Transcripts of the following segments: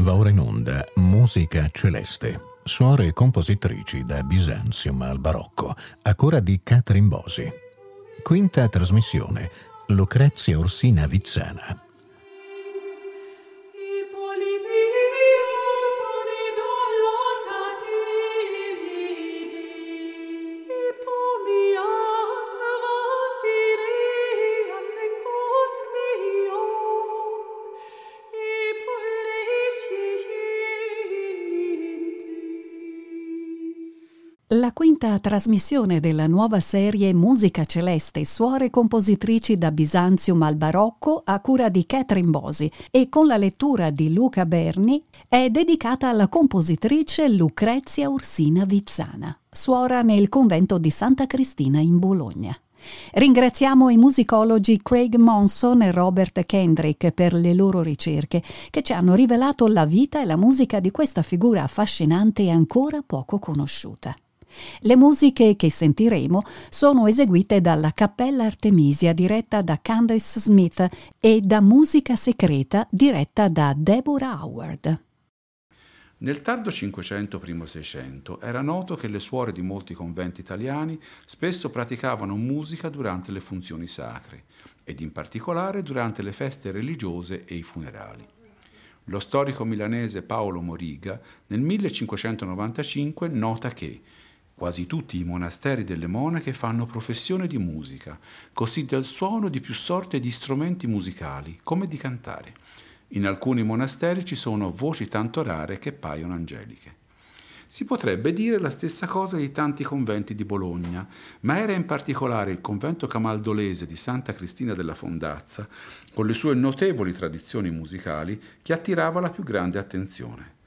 Va ora in onda Musica Celeste, suore e compositrici da Bisanzio al Barocco, a cura di Catherine Bosi. Quinta trasmissione, Lucrezia Orsina Vizzana. La quinta trasmissione della nuova serie Musica Celeste, suore compositrici da Bisantium al Barocco, a cura di Catherine Bosi e con la lettura di Luca Berni, è dedicata alla compositrice Lucrezia Orsina Vizzana, suora nel convento di Santa Cristina in Bologna. Ringraziamo i musicologi Craig Monson e Robert Kendrick per le loro ricerche che ci hanno rivelato la vita e la musica di questa figura affascinante e ancora poco conosciuta. Le musiche che sentiremo sono eseguite dalla Cappella Artemisia diretta da Candace Smith e da Musica Secreta diretta da Deborah Howard. Nel tardo Cinquecento, primo Seicento, era noto che le suore di molti conventi italiani spesso praticavano musica durante le funzioni sacre ed in particolare durante le feste religiose e i funerali. Lo storico milanese Paolo Moriga nel 1595 nota che quasi tutti i monasteri delle monache fanno professione di musica, così del suono di più sorte di strumenti musicali, come di cantare. In alcuni monasteri ci sono voci tanto rare che paiono angeliche. Si potrebbe dire la stessa cosa di tanti conventi di Bologna, ma era in particolare il convento camaldolese di Santa Cristina della Fondazza, con le sue notevoli tradizioni musicali, che attirava la più grande attenzione.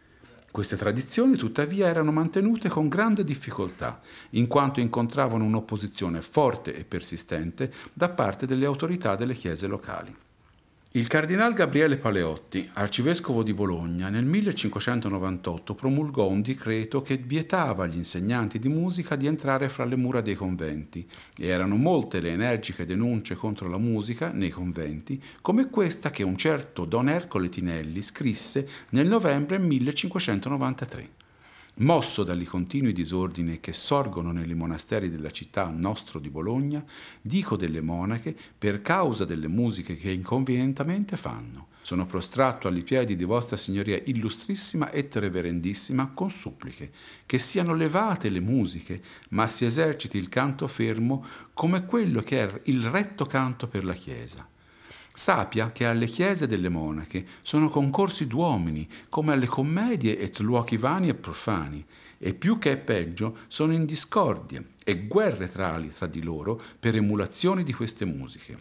Queste tradizioni, tuttavia, erano mantenute con grande difficoltà, in quanto incontravano un'opposizione forte e persistente da parte delle autorità delle chiese locali. Il cardinal Gabriele Paleotti, arcivescovo di Bologna, nel 1598 promulgò un decreto che vietava agli insegnanti di musica di entrare fra le mura dei conventi, e erano molte le energiche denunce contro la musica nei conventi, come questa che un certo Don Ercole Tinelli scrisse nel novembre 1593. Mosso dagli continui disordini che sorgono nei monasteri della città nostro di Bologna, dico delle monache per causa delle musiche che inconvenientemente fanno. Sono prostrato agli piedi di vostra signoria illustrissima e reverendissima con suppliche, che siano levate le musiche, ma si eserciti il canto fermo come quello che è il retto canto per la Chiesa. Sappia che alle chiese delle monache sono concorsi d'uomini, come alle commedie et luochi vani e profani, e più che è peggio sono in discordie e guerre tra di loro per emulazioni di queste musiche,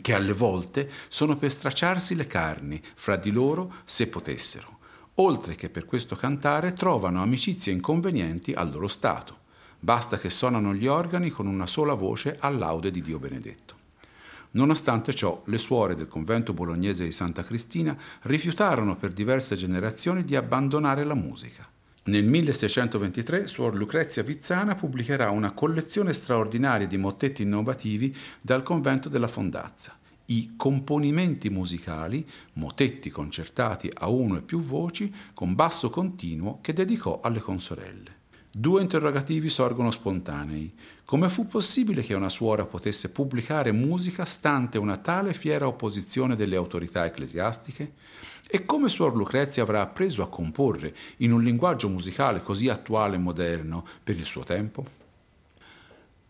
che alle volte sono per stracciarsi le carni fra di loro se potessero, oltre che per questo cantare trovano amicizie inconvenienti al loro stato. Basta che suonano gli organi con una sola voce all'aude di Dio benedetto. Nonostante ciò, le suore del convento bolognese di Santa Cristina rifiutarono per diverse generazioni di abbandonare la musica. Nel 1623 suor Lucrezia Vizzana pubblicherà una collezione straordinaria di mottetti innovativi dal convento della Fondazza. I componimenti musicali, motetti concertati a uno e più voci, con basso continuo che dedicò alle consorelle. Due interrogativi sorgono spontanei. Come fu possibile che una suora potesse pubblicare musica stante una tale fiera opposizione delle autorità ecclesiastiche? E come suor Lucrezia avrà appreso a comporre in un linguaggio musicale così attuale e moderno per il suo tempo?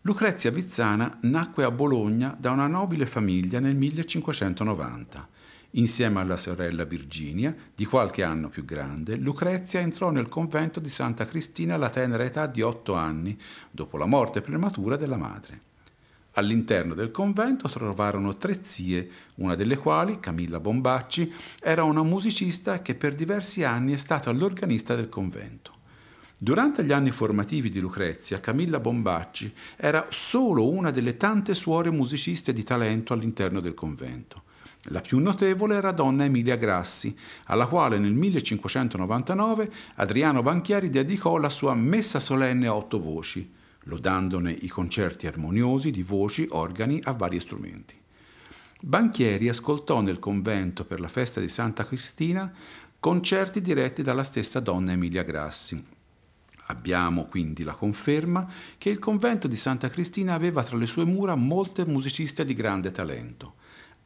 Lucrezia Vizzana nacque a Bologna da una nobile famiglia nel 1590. Insieme alla sorella Virginia, di qualche anno più grande, Lucrezia entrò nel convento di Santa Cristina alla tenera età di 8 anni, dopo la morte prematura della madre. All'interno del convento trovarono 3 zie, una delle quali, Camilla Bombacci, era una musicista che per diversi anni è stata l'organista del convento. Durante gli anni formativi di Lucrezia, Camilla Bombacci era solo una delle tante suore musiciste di talento all'interno del convento. La più notevole era Donna Emilia Grassi, alla quale nel 1599 Adriano Banchieri dedicò la sua Messa solenne a 8 voci. lodandone i concerti armoniosi di voci, organi a vari strumenti. Banchieri ascoltò nel convento per la festa di Santa Cristina concerti diretti dalla stessa Donna Emilia Grassi. Abbiamo quindi la conferma che il convento di Santa Cristina aveva tra le sue mura molte musiciste di grande talento.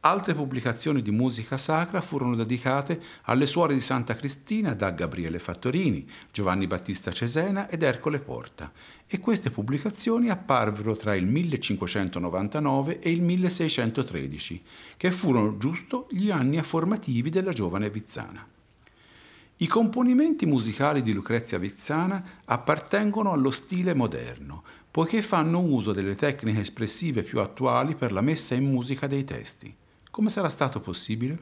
Altre pubblicazioni di musica sacra furono dedicate alle suore di Santa Cristina da Gabriele Fattorini, Giovanni Battista Cesena ed Ercole Porta, e queste pubblicazioni apparvero tra il 1599 e il 1613, che furono giusto gli anni formativi della giovane Vizzana. I componimenti musicali di Lucrezia Vizzana appartengono allo stile moderno, poiché fanno uso delle tecniche espressive più attuali per la messa in musica dei testi. Come sarà stato possibile?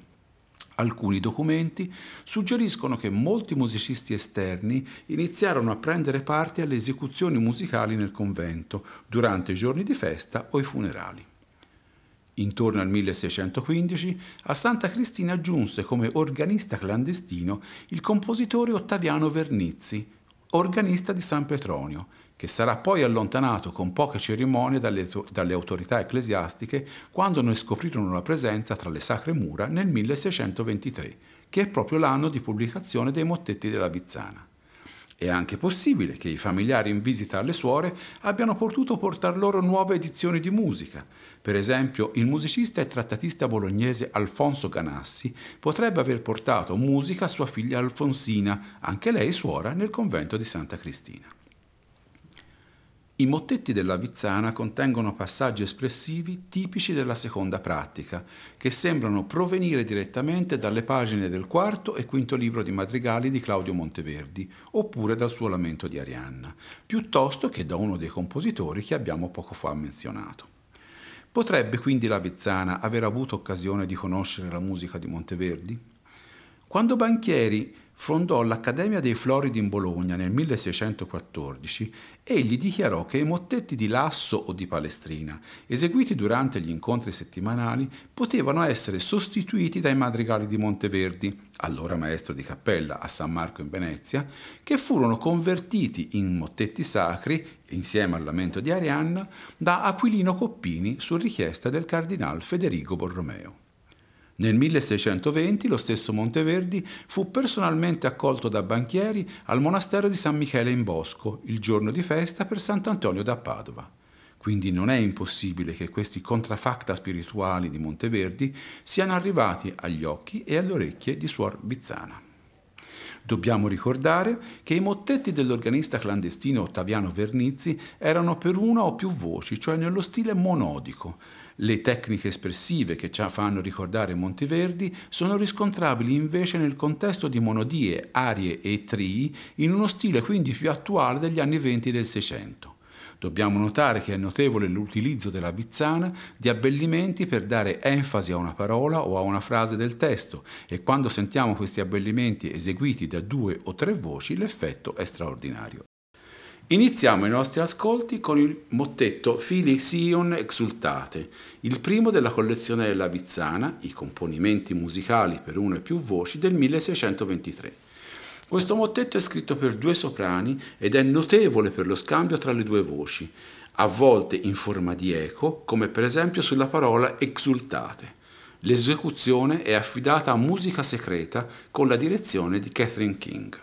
Alcuni documenti suggeriscono che molti musicisti esterni iniziarono a prendere parte alle esecuzioni musicali nel convento, durante i giorni di festa o i funerali. Intorno al 1615 a Santa Cristina giunse come organista clandestino il compositore Ottaviano Vernizzi, organista di San Petronio, che sarà poi allontanato con poche cerimonie dalle autorità ecclesiastiche quando ne scoprirono la presenza tra le sacre mura nel 1623, che è proprio l'anno di pubblicazione dei mottetti della Vizzana. È anche possibile che i familiari in visita alle suore abbiano potuto portar loro nuove edizioni di musica. Per esempio, il musicista e trattatista bolognese Alfonsina Ganassi potrebbe aver portato musica a sua figlia Alfonsina, anche lei suora nel convento di Santa Cristina. I mottetti della Vizzana contengono passaggi espressivi tipici della seconda pratica, che sembrano provenire direttamente dalle pagine del quarto e quinto libro di madrigali di Claudio Monteverdi, oppure dal suo Lamento di Arianna, piuttosto che da uno dei compositori che abbiamo poco fa menzionato. Potrebbe quindi la Vizzana aver avuto occasione di conoscere la musica di Monteverdi? Quando Banchieri fondò l'Accademia dei Floridi in Bologna nel 1614, egli dichiarò che i mottetti di Lasso o di Palestrina, eseguiti durante gli incontri settimanali, potevano essere sostituiti dai madrigali di Monteverdi, allora maestro di cappella a San Marco in Venezia, che furono convertiti in mottetti sacri, insieme al Lamento di Arianna, da Aquilino Coppini su richiesta del cardinal Federigo Borromeo. Nel 1620 lo stesso Monteverdi fu personalmente accolto da Banchieri al monastero di San Michele in Bosco, il giorno di festa per Sant'Antonio da Padova. Quindi non è impossibile che questi contrafacta spirituali di Monteverdi siano arrivati agli occhi e alle orecchie di Suor Vizzana. Dobbiamo ricordare che i mottetti dell'organista clandestino Ottaviano Vernizzi erano per una o più voci, cioè nello stile monodico. Le tecniche espressive che ci fanno ricordare Monteverdi sono riscontrabili invece nel contesto di monodie, arie e trii, in uno stile quindi più attuale degli anni venti del Seicento. Dobbiamo notare che è notevole l'utilizzo della Vizzana di abbellimenti per dare enfasi a una parola o a una frase del testo, e quando sentiamo questi abbellimenti eseguiti da due o tre voci l'effetto è straordinario. Iniziamo i nostri ascolti con il mottetto Filii Sion Exultate, il primo della collezione della Vizzana, i componimenti musicali per una e più voci del 1623. Questo mottetto è scritto per due soprani ed è notevole per lo scambio tra le due voci, a volte in forma di eco, come per esempio sulla parola exultate. L'esecuzione è affidata a Musica Secreta con la direzione di Catherine King.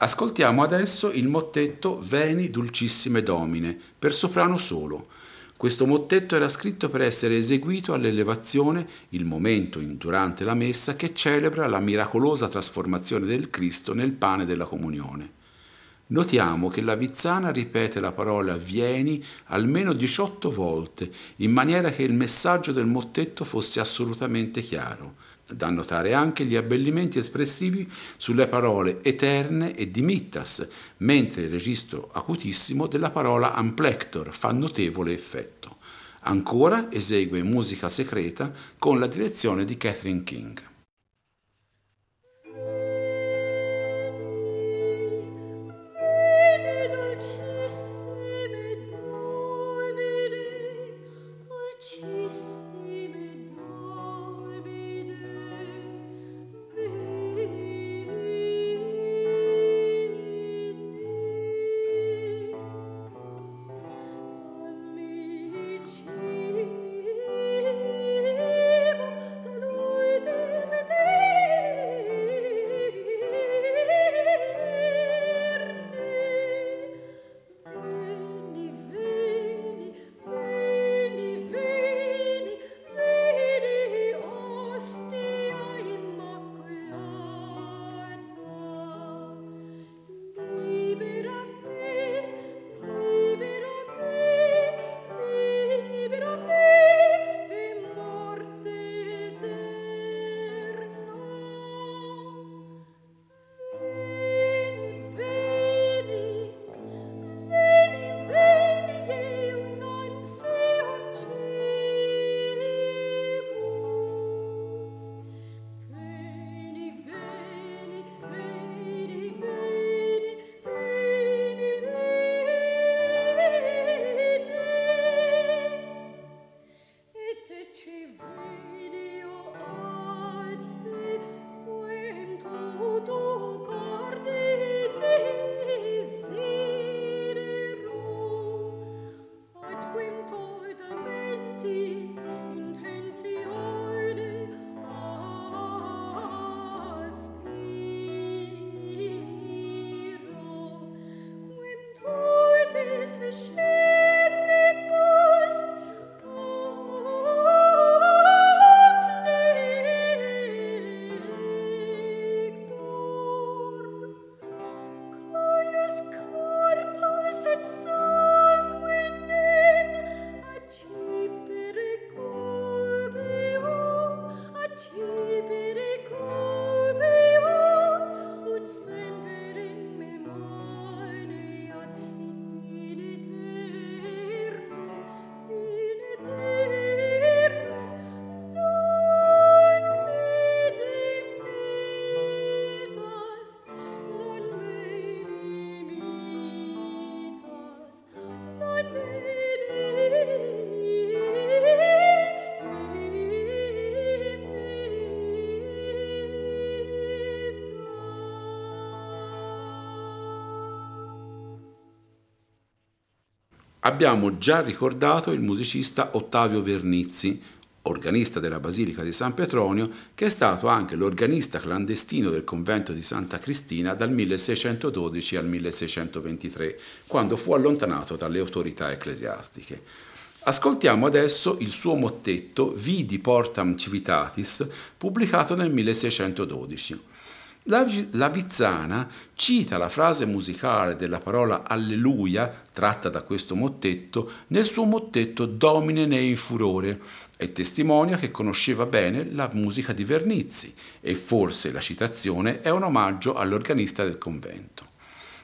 Ascoltiamo adesso il mottetto Veni Dulcissime Domine, per soprano solo. Questo mottetto era scritto per essere eseguito all'elevazione, il momento durante la messa che celebra la miracolosa trasformazione del Cristo nel pane della comunione. Notiamo che la Vizzana ripete la parola vieni almeno 18 volte, in maniera che il messaggio del mottetto fosse assolutamente chiaro. Da notare anche gli abbellimenti espressivi sulle parole eterne e dimittas, mentre il registro acutissimo della parola amplector fa notevole effetto. Ancora esegue Musica Secreta con la direzione di Catherine King. Abbiamo già ricordato il musicista Ottaviano Vernizzi, organista della Basilica di San Petronio, che è stato anche l'organista clandestino del convento di Santa Cristina dal 1612 al 1623, quando fu allontanato dalle autorità ecclesiastiche. Ascoltiamo adesso il suo mottetto Vidi Portam Civitatis, pubblicato nel 1612. La Vizzana cita la frase musicale della parola Alleluia, tratta da questo mottetto, nel suo mottetto Domine nei furore, e testimonia che conosceva bene la musica di Vernizzi, e forse la citazione è un omaggio all'organista del convento.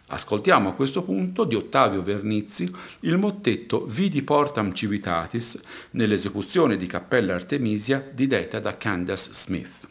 Ascoltiamo a questo punto di Ottaviano Vernizzi il mottetto Vidi Portam Civitatis nell'esecuzione di Cappella Artemisia diretta da Candace Smith.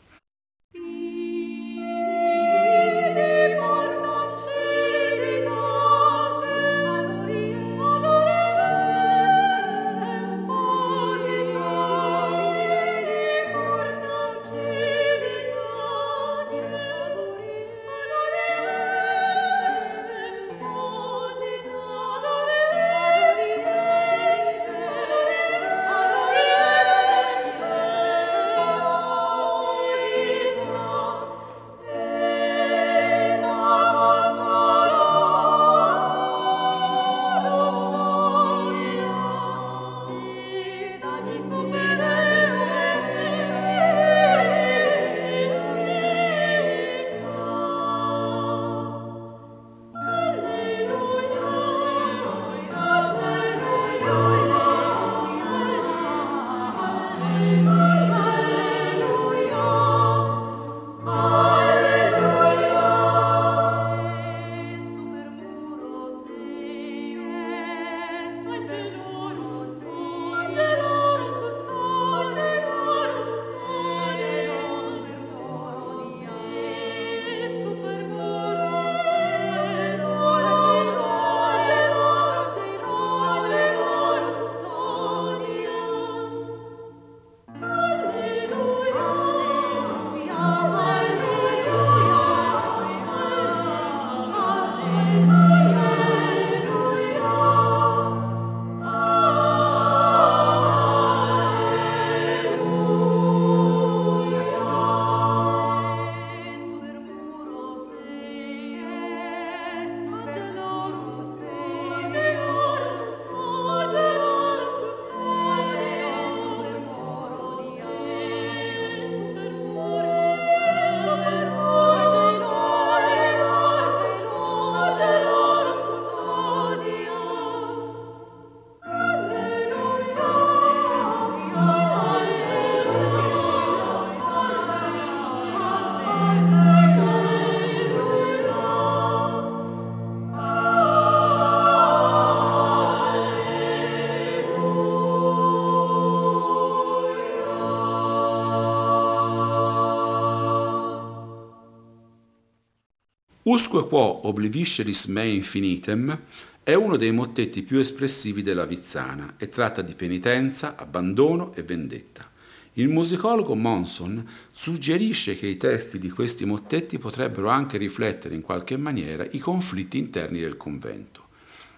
Usque quo oblivisceris me infinitem è uno dei mottetti più espressivi della Vizzana e tratta di penitenza, abbandono e vendetta. Il musicologo Monson suggerisce che i testi di questi mottetti potrebbero anche riflettere in qualche maniera i conflitti interni del convento.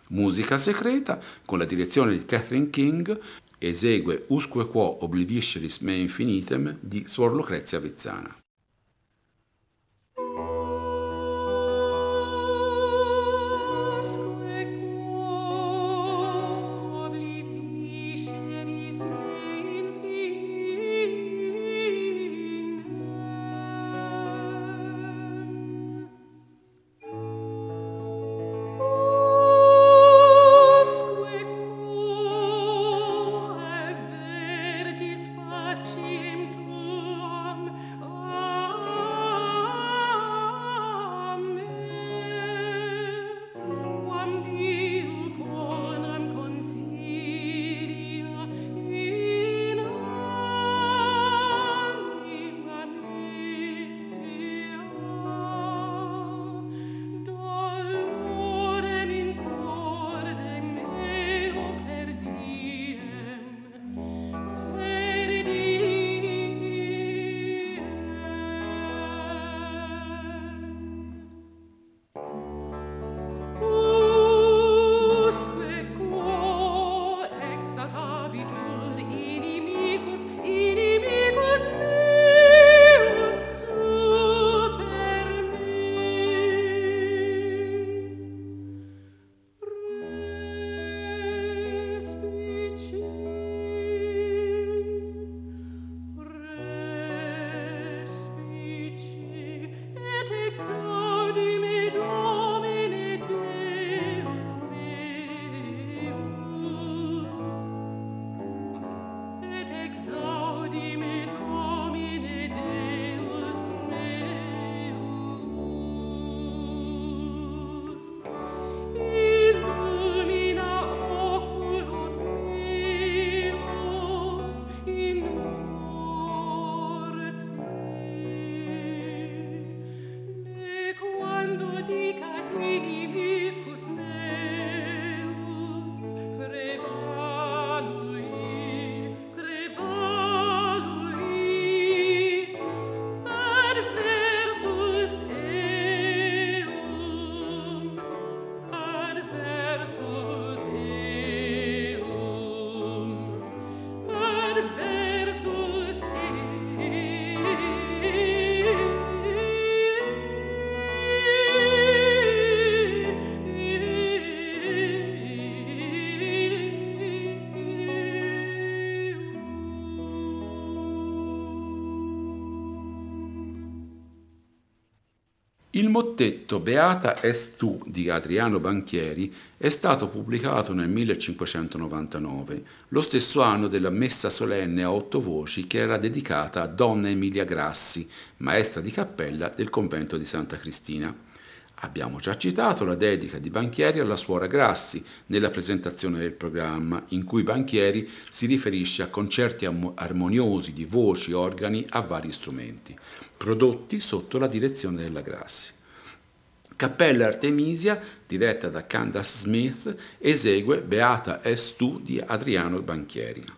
Musica Secreta, con la direzione di Catherine King, esegue Usque quo oblivisceris me infinitem di Suor Lucrezia Vizzana. Il mottetto Beata es tu di Adriano Banchieri è stato pubblicato nel 1599, lo stesso anno della messa solenne a 8 voci che era dedicata a Donna Emilia Grassi, maestra di cappella del convento di Santa Cristina. Abbiamo già citato la dedica di Banchieri alla suora Grassi nella presentazione del programma, in cui Banchieri si riferisce a concerti armoniosi di voci, organi a vari strumenti, prodotti sotto la direzione della Grassi. Cappella Artemisia, diretta da Candace Smith, esegue Beata es tu di Adriano Banchieri.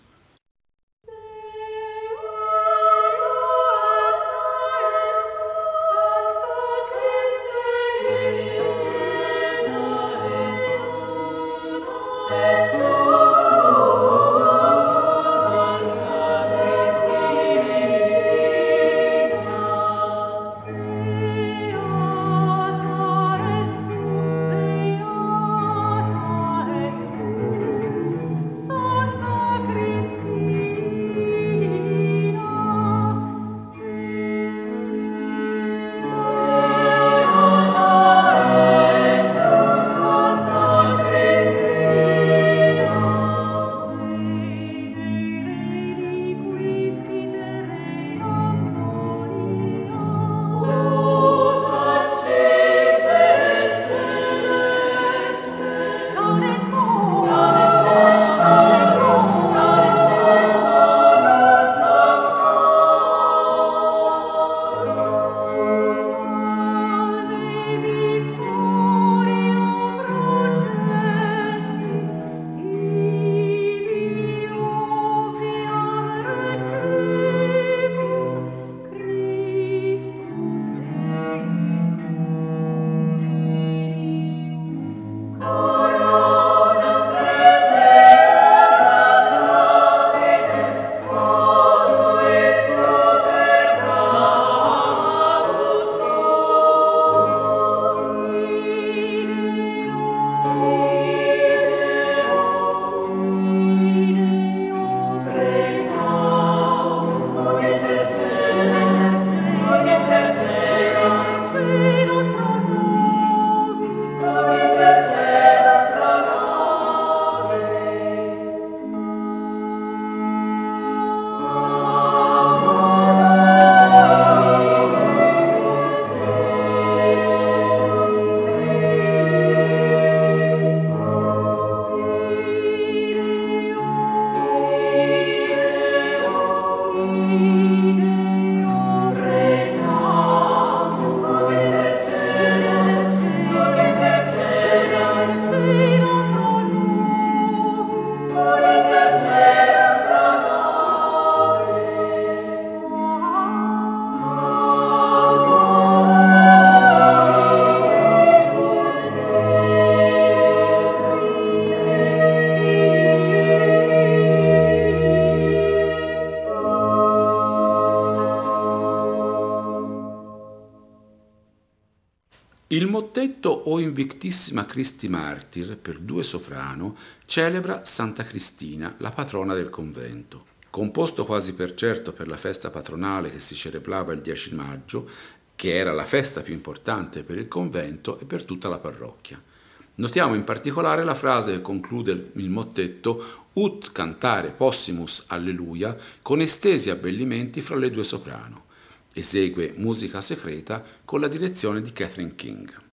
quartetto O Invictissima Christi Martir per due soprano celebra Santa Cristina, la patrona del convento. Composto quasi per certo per la festa patronale che si celebrava il 10 maggio, che era la festa più importante per il convento e per tutta la parrocchia. Notiamo in particolare la frase che conclude il mottetto «Ut cantare possimus alleluia» con estesi abbellimenti fra le due soprano. Esegue Musica Secreta con la direzione di Catherine King.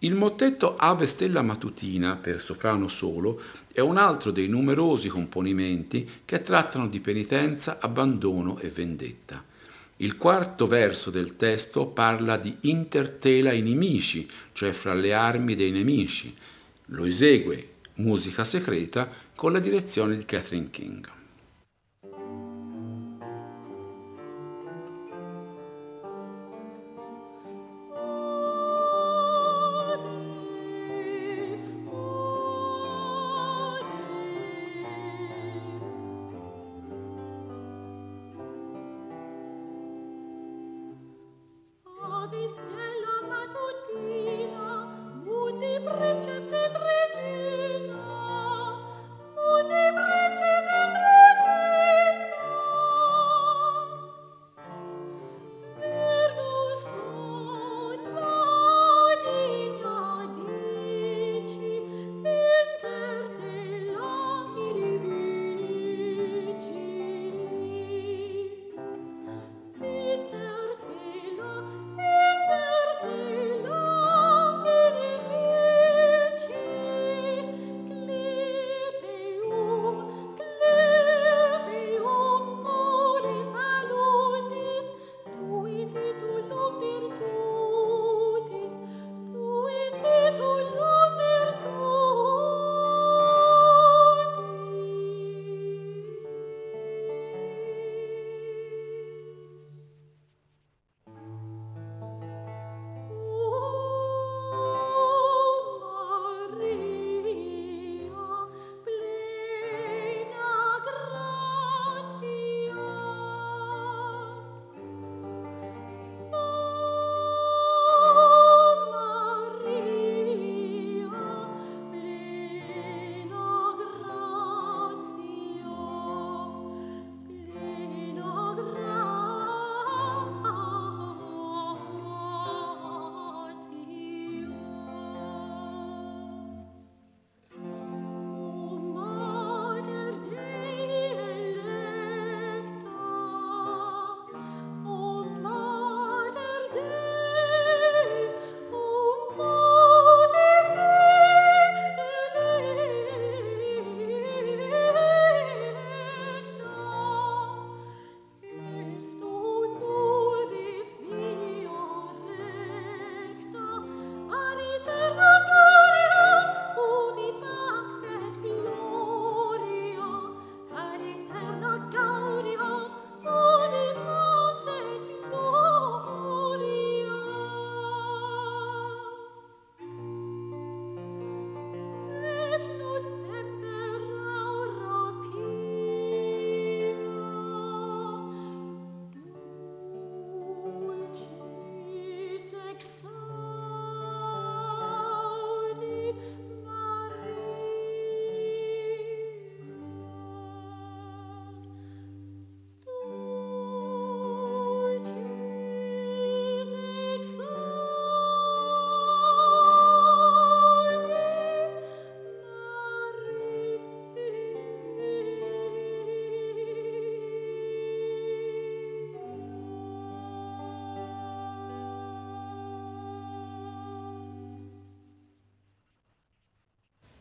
Il mottetto Ave Stella Matutina per soprano solo è un altro dei numerosi componimenti che trattano di penitenza, abbandono e vendetta. Il quarto verso del testo parla di intertela i nemici, cioè fra le armi dei nemici. Lo esegue Musica Secreta con la direzione di Catherine King. Preciosa regina, non è preciosa regina.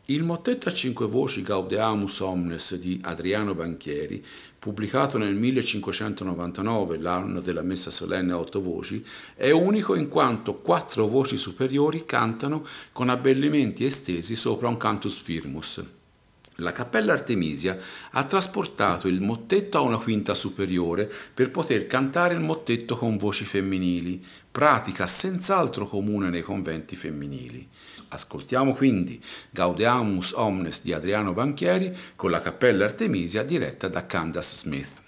Il mottetto a cinque voci Gaudeamus Omnes di Adriano Banchieri, pubblicato nel 1599, l'anno della messa solenne a otto voci, è unico in quanto quattro voci superiori cantano con abbellimenti estesi sopra un cantus firmus. La Cappella Artemisia ha trasportato il mottetto a una quinta superiore per poter cantare il mottetto con voci femminili, pratica senz'altro comune nei conventi femminili. Ascoltiamo quindi Gaudeamus Omnes di Adriano Banchieri con la Cappella Artemisia diretta da Candace Smith.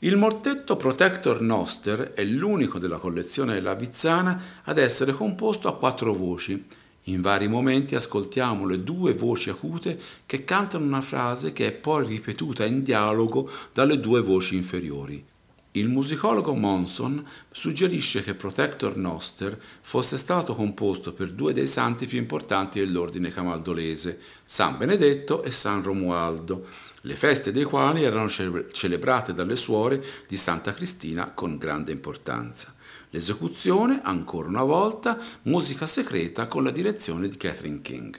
Il mottetto Protector Noster è l'unico della collezione della Vizzana ad essere composto a quattro voci. In vari momenti ascoltiamo le due voci acute che cantano una frase che è poi ripetuta in dialogo dalle due voci inferiori. Il musicologo Monson suggerisce che Protector Noster fosse stato composto per due dei santi più importanti dell'ordine camaldolese, San Benedetto e San Romualdo, le feste dei quali erano celebrate dalle suore di Santa Cristina con grande importanza. L'esecuzione, ancora una volta, Musica Secreta con la direzione di Catherine King.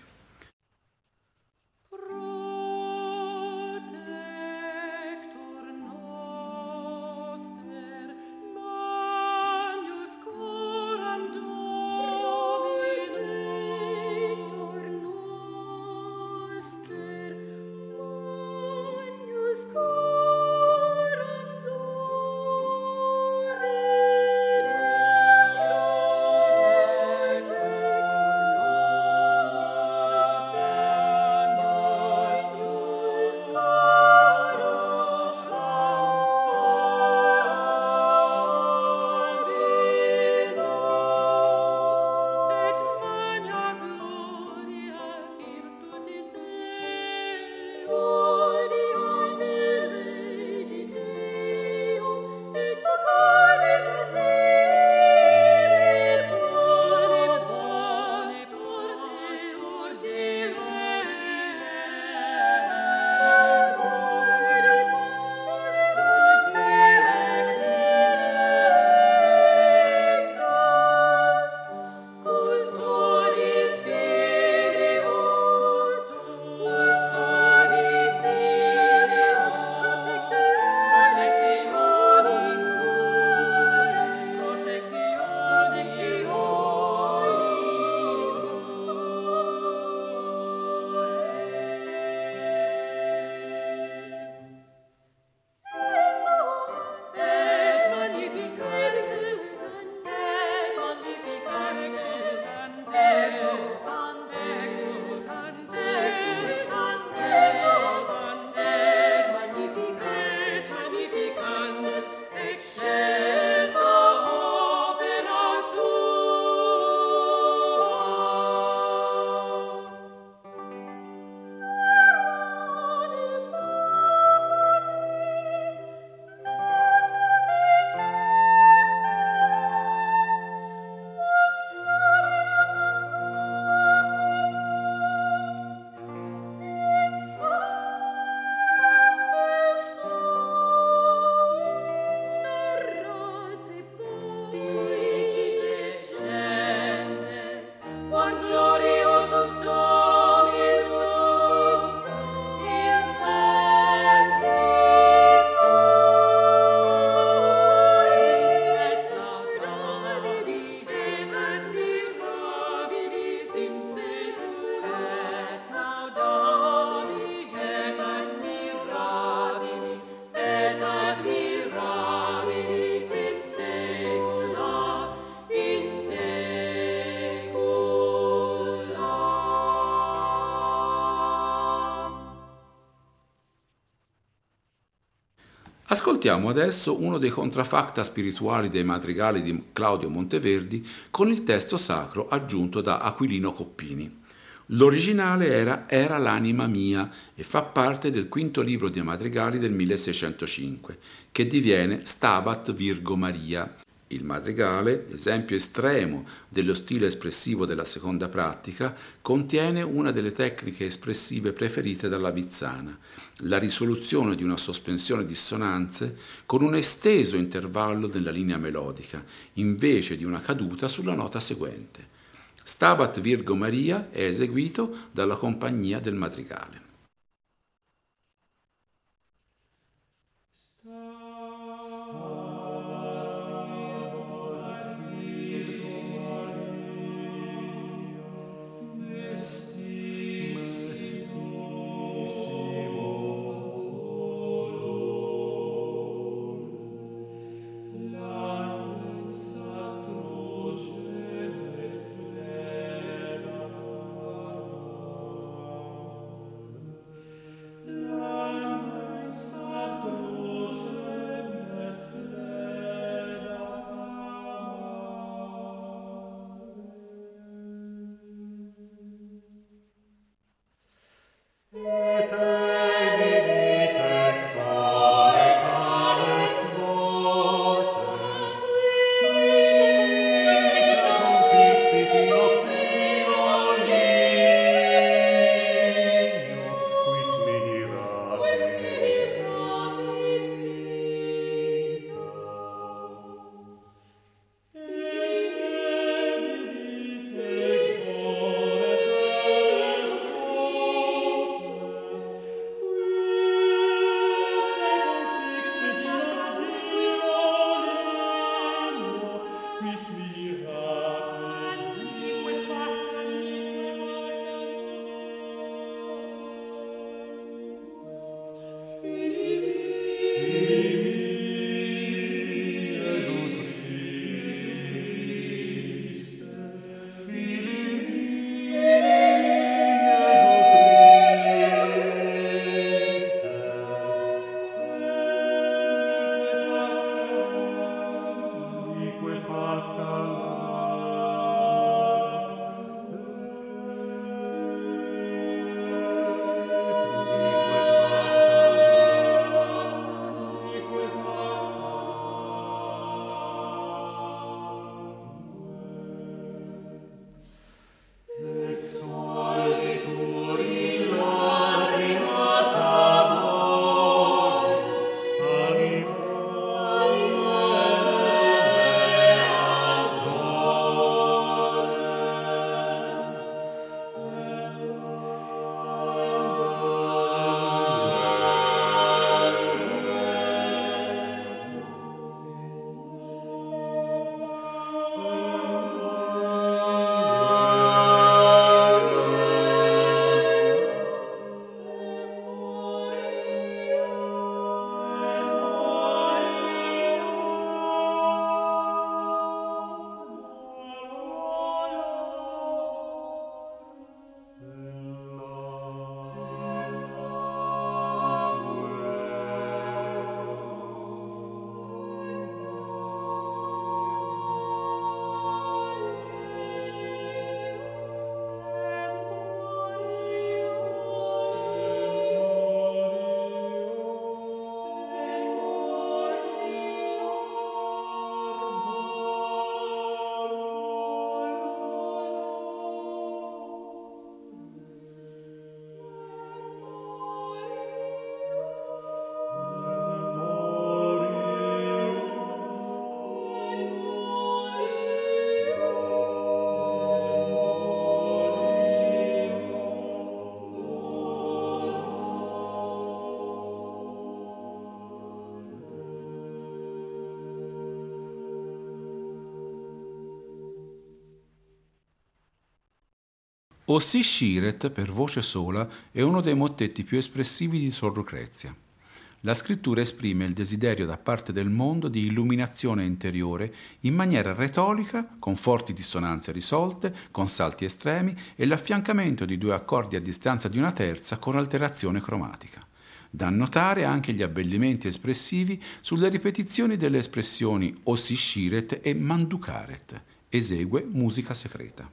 Ascoltiamo adesso uno dei contrafacta spirituali dei madrigali di Claudio Monteverdi con il testo sacro aggiunto da Aquilino Coppini. L'originale era l'anima mia e fa parte del quinto libro dei madrigali del 1605, che diviene Stabat Virgo Maria. Il madrigale, esempio estremo dello stile espressivo della seconda pratica, contiene una delle tecniche espressive preferite dalla Vizzana, la risoluzione di una sospensione di dissonanze con un esteso intervallo nella linea melodica, invece di una caduta sulla nota seguente. Stabat Virgo Maria è eseguito dalla compagnia del madrigale. O Si Sciret, per voce sola, è uno dei mottetti più espressivi di Sor Lucrezia. La scrittura esprime il desiderio da parte del mondo di illuminazione interiore in maniera retorica, con forti dissonanze risolte, con salti estremi e l'affiancamento di due accordi a distanza di una terza con alterazione cromatica. Da notare anche gli abbellimenti espressivi sulle ripetizioni delle espressioni osisciret e manducaret. Esegue Musica Secreta.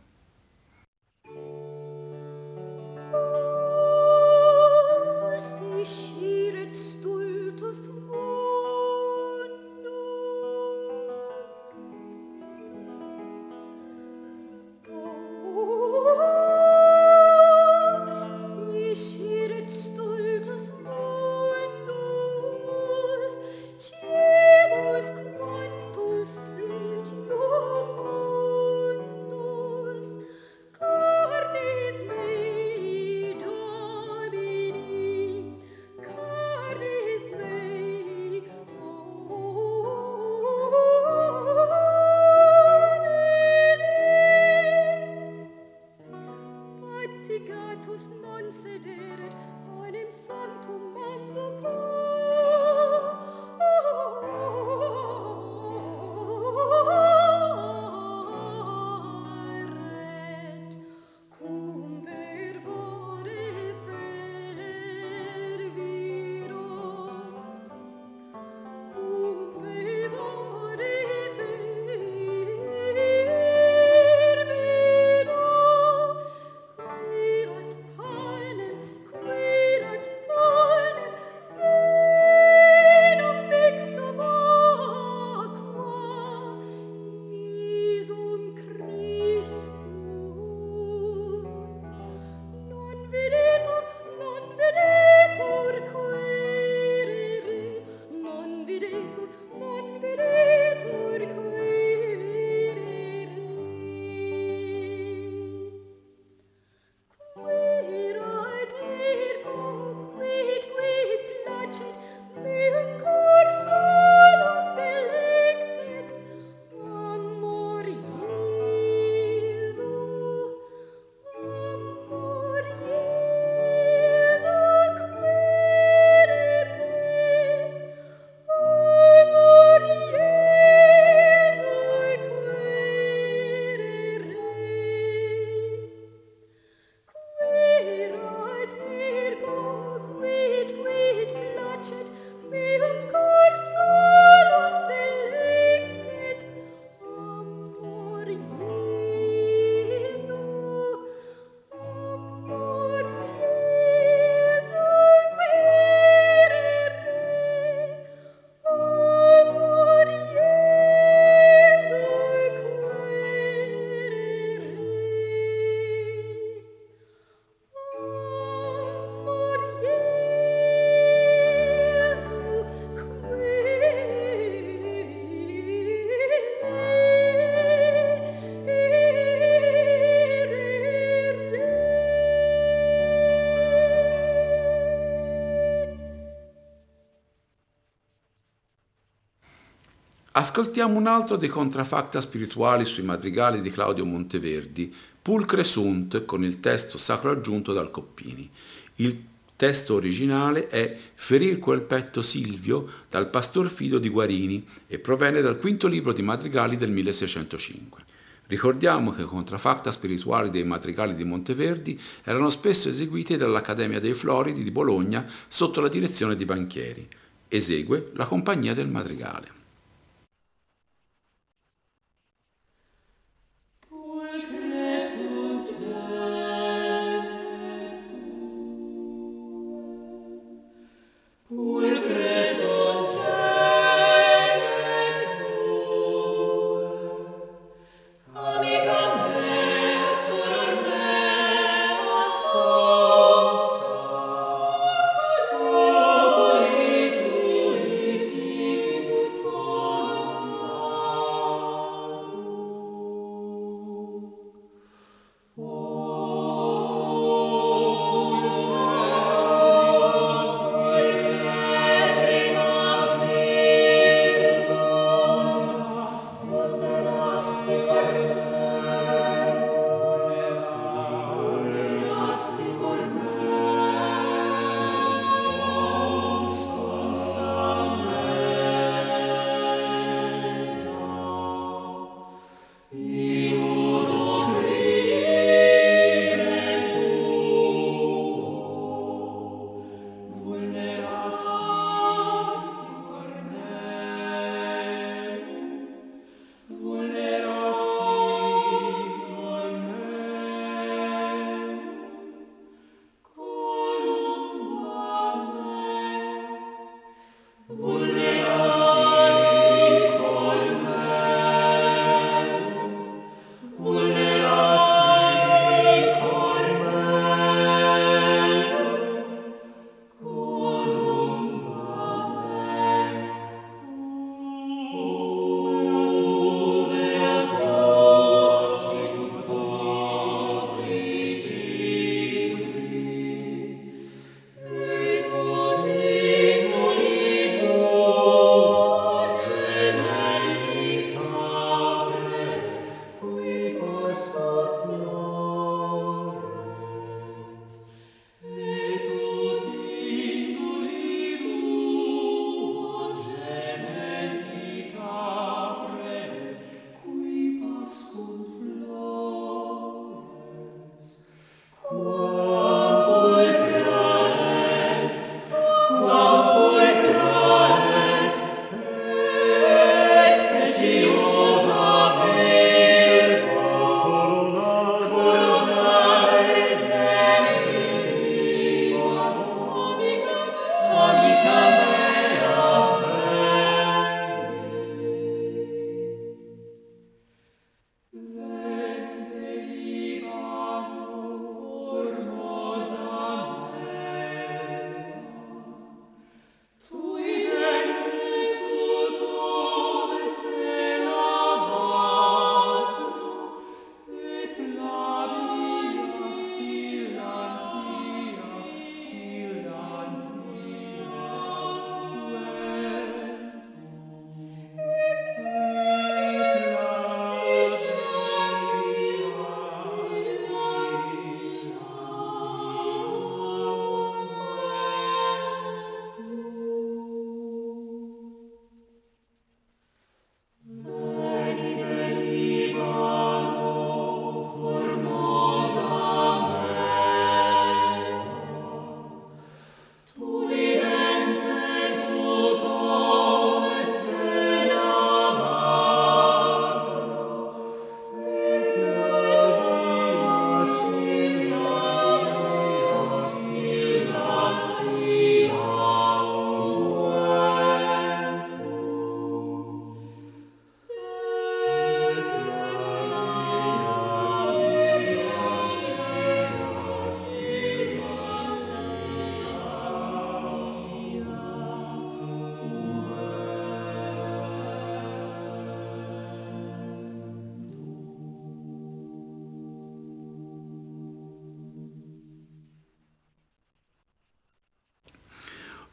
Ascoltiamo un altro dei contrafacta spirituali sui madrigali di Claudio Monteverdi, Pulcre sunt, con il testo sacro aggiunto dal Coppini. Il testo originale è Ferir quel petto Silvio dal pastor Fido di Guarini e proviene dal quinto libro di madrigali del 1605. Ricordiamo che i contrafacta spirituali dei madrigali di Monteverdi erano spesso eseguiti dall'Accademia dei Floridi di Bologna sotto la direzione di Banchieri. Esegue la compagnia del madrigale.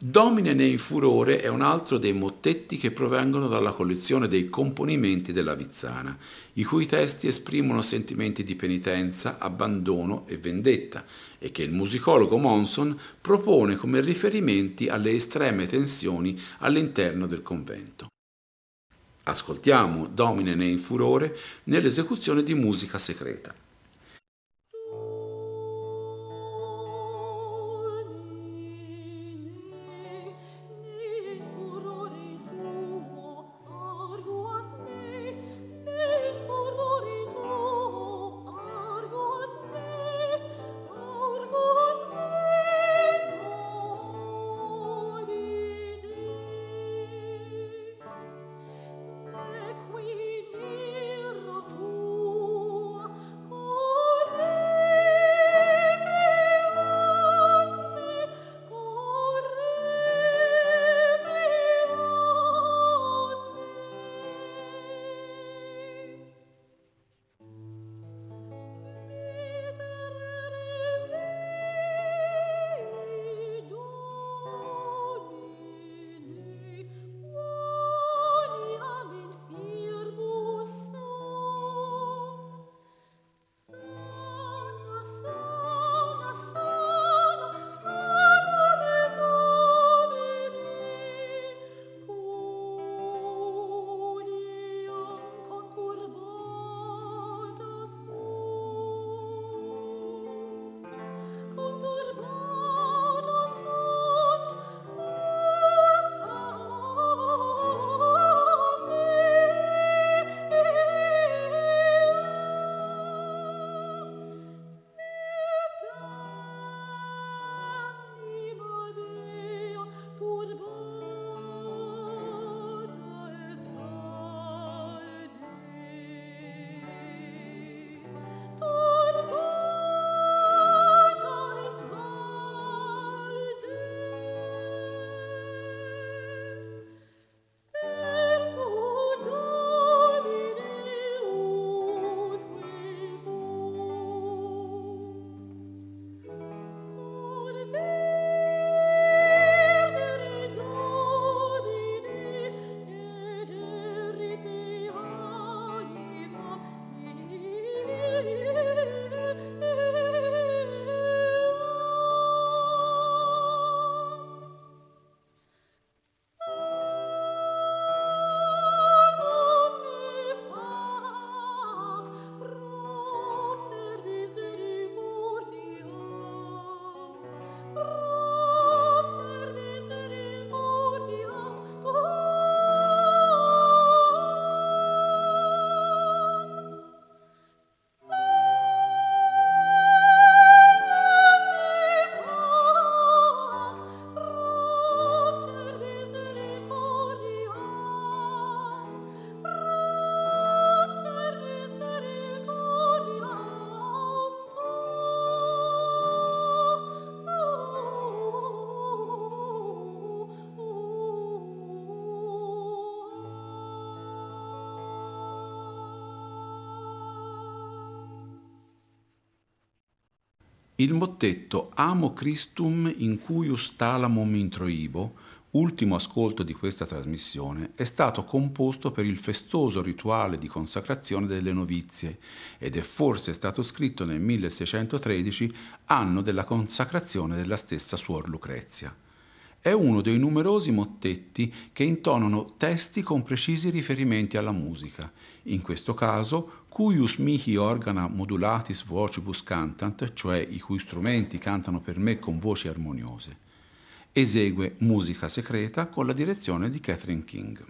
Domine nei furore è un altro dei mottetti che provengono dalla collezione dei componimenti della Vizzana, i cui testi esprimono sentimenti di penitenza, abbandono e vendetta, e che il musicologo Monson propone come riferimenti alle estreme tensioni all'interno del convento. Ascoltiamo Domine nei furore nell'esecuzione di Musica Secreta. Il mottetto Amo Christum in cuius talamum introibo, ultimo ascolto di questa trasmissione, è stato composto per il festoso rituale di consacrazione delle novizie ed è forse stato scritto nel 1613, anno della consacrazione della stessa Suor Lucrezia. È uno dei numerosi mottetti che intonano testi con precisi riferimenti alla musica, in questo caso cuius mihi organa modulatis vocibus cantant, cioè i cui strumenti cantano per me con voci armoniose. Esegue Musica Secreta con la direzione di Catherine King.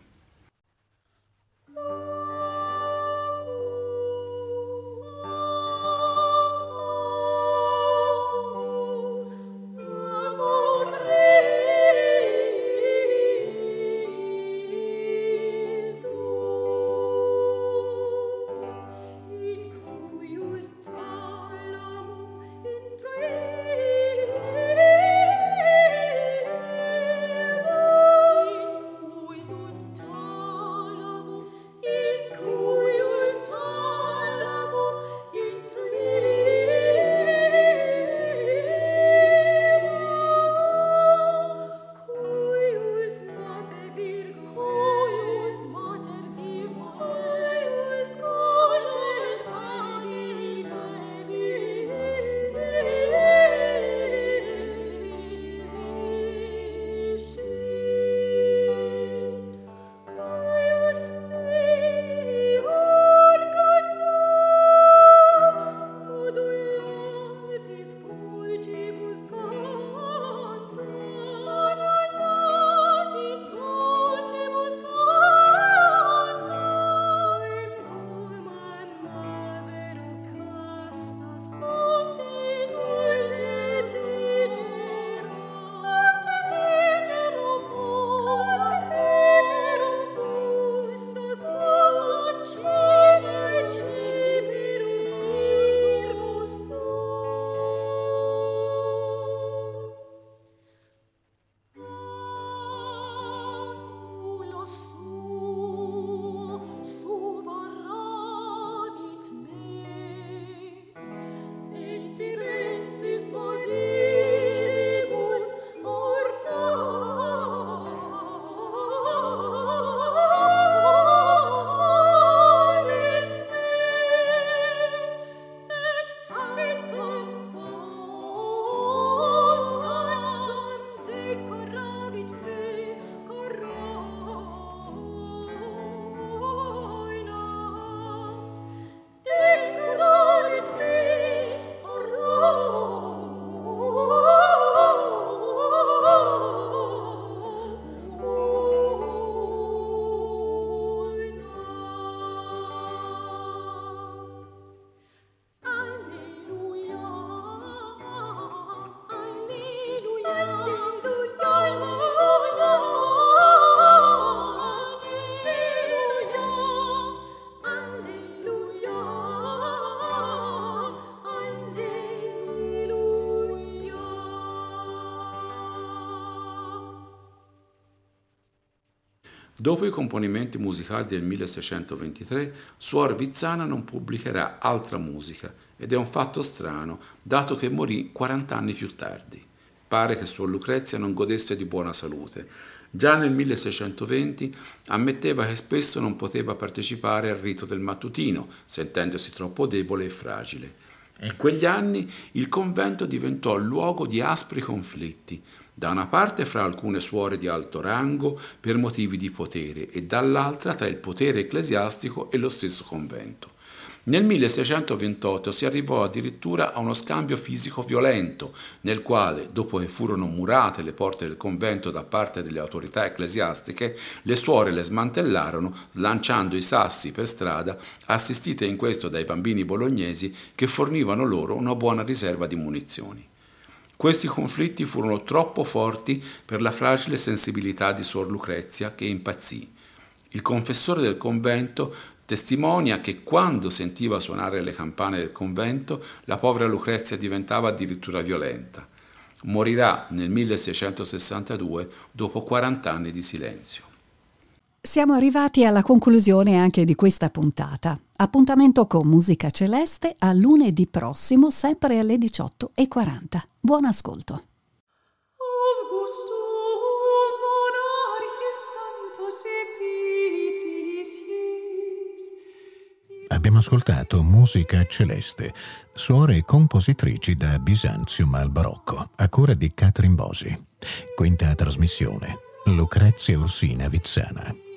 Dopo i componimenti musicali del 1623, Suor Vizzana non pubblicherà altra musica ed è un fatto strano, dato che morì 40 anni più tardi. Pare che Suor Lucrezia non godesse di buona salute. Già nel 1620 ammetteva che spesso non poteva partecipare al rito del mattutino, sentendosi troppo debole e fragile. In quegli anni il convento diventò luogo di aspri conflitti, da una parte fra alcune suore di alto rango per motivi di potere e dall'altra tra il potere ecclesiastico e lo stesso convento. Nel 1628 si arrivò addirittura a uno scambio fisico violento, nel quale, dopo che furono murate le porte del convento da parte delle autorità ecclesiastiche, le suore le smantellarono lanciando i sassi per strada, assistite in questo dai bambini bolognesi che fornivano loro una buona riserva di munizioni. Questi conflitti furono troppo forti per la fragile sensibilità di Suor Lucrezia, che impazzì. Il confessore del convento testimonia che quando sentiva suonare le campane del convento, la povera Lucrezia diventava addirittura violenta. Morirà nel 1662 dopo 40 anni di silenzio. Siamo arrivati alla conclusione anche di questa puntata. Appuntamento con Musica Celeste a lunedì prossimo, sempre alle 18:40. Buon ascolto. Abbiamo ascoltato Musica Celeste, suore e compositrici da Bisanzium al Barocco, a cura di Catherine Bosi. Quinta trasmissione, Lucrezia Orsina Vizzana.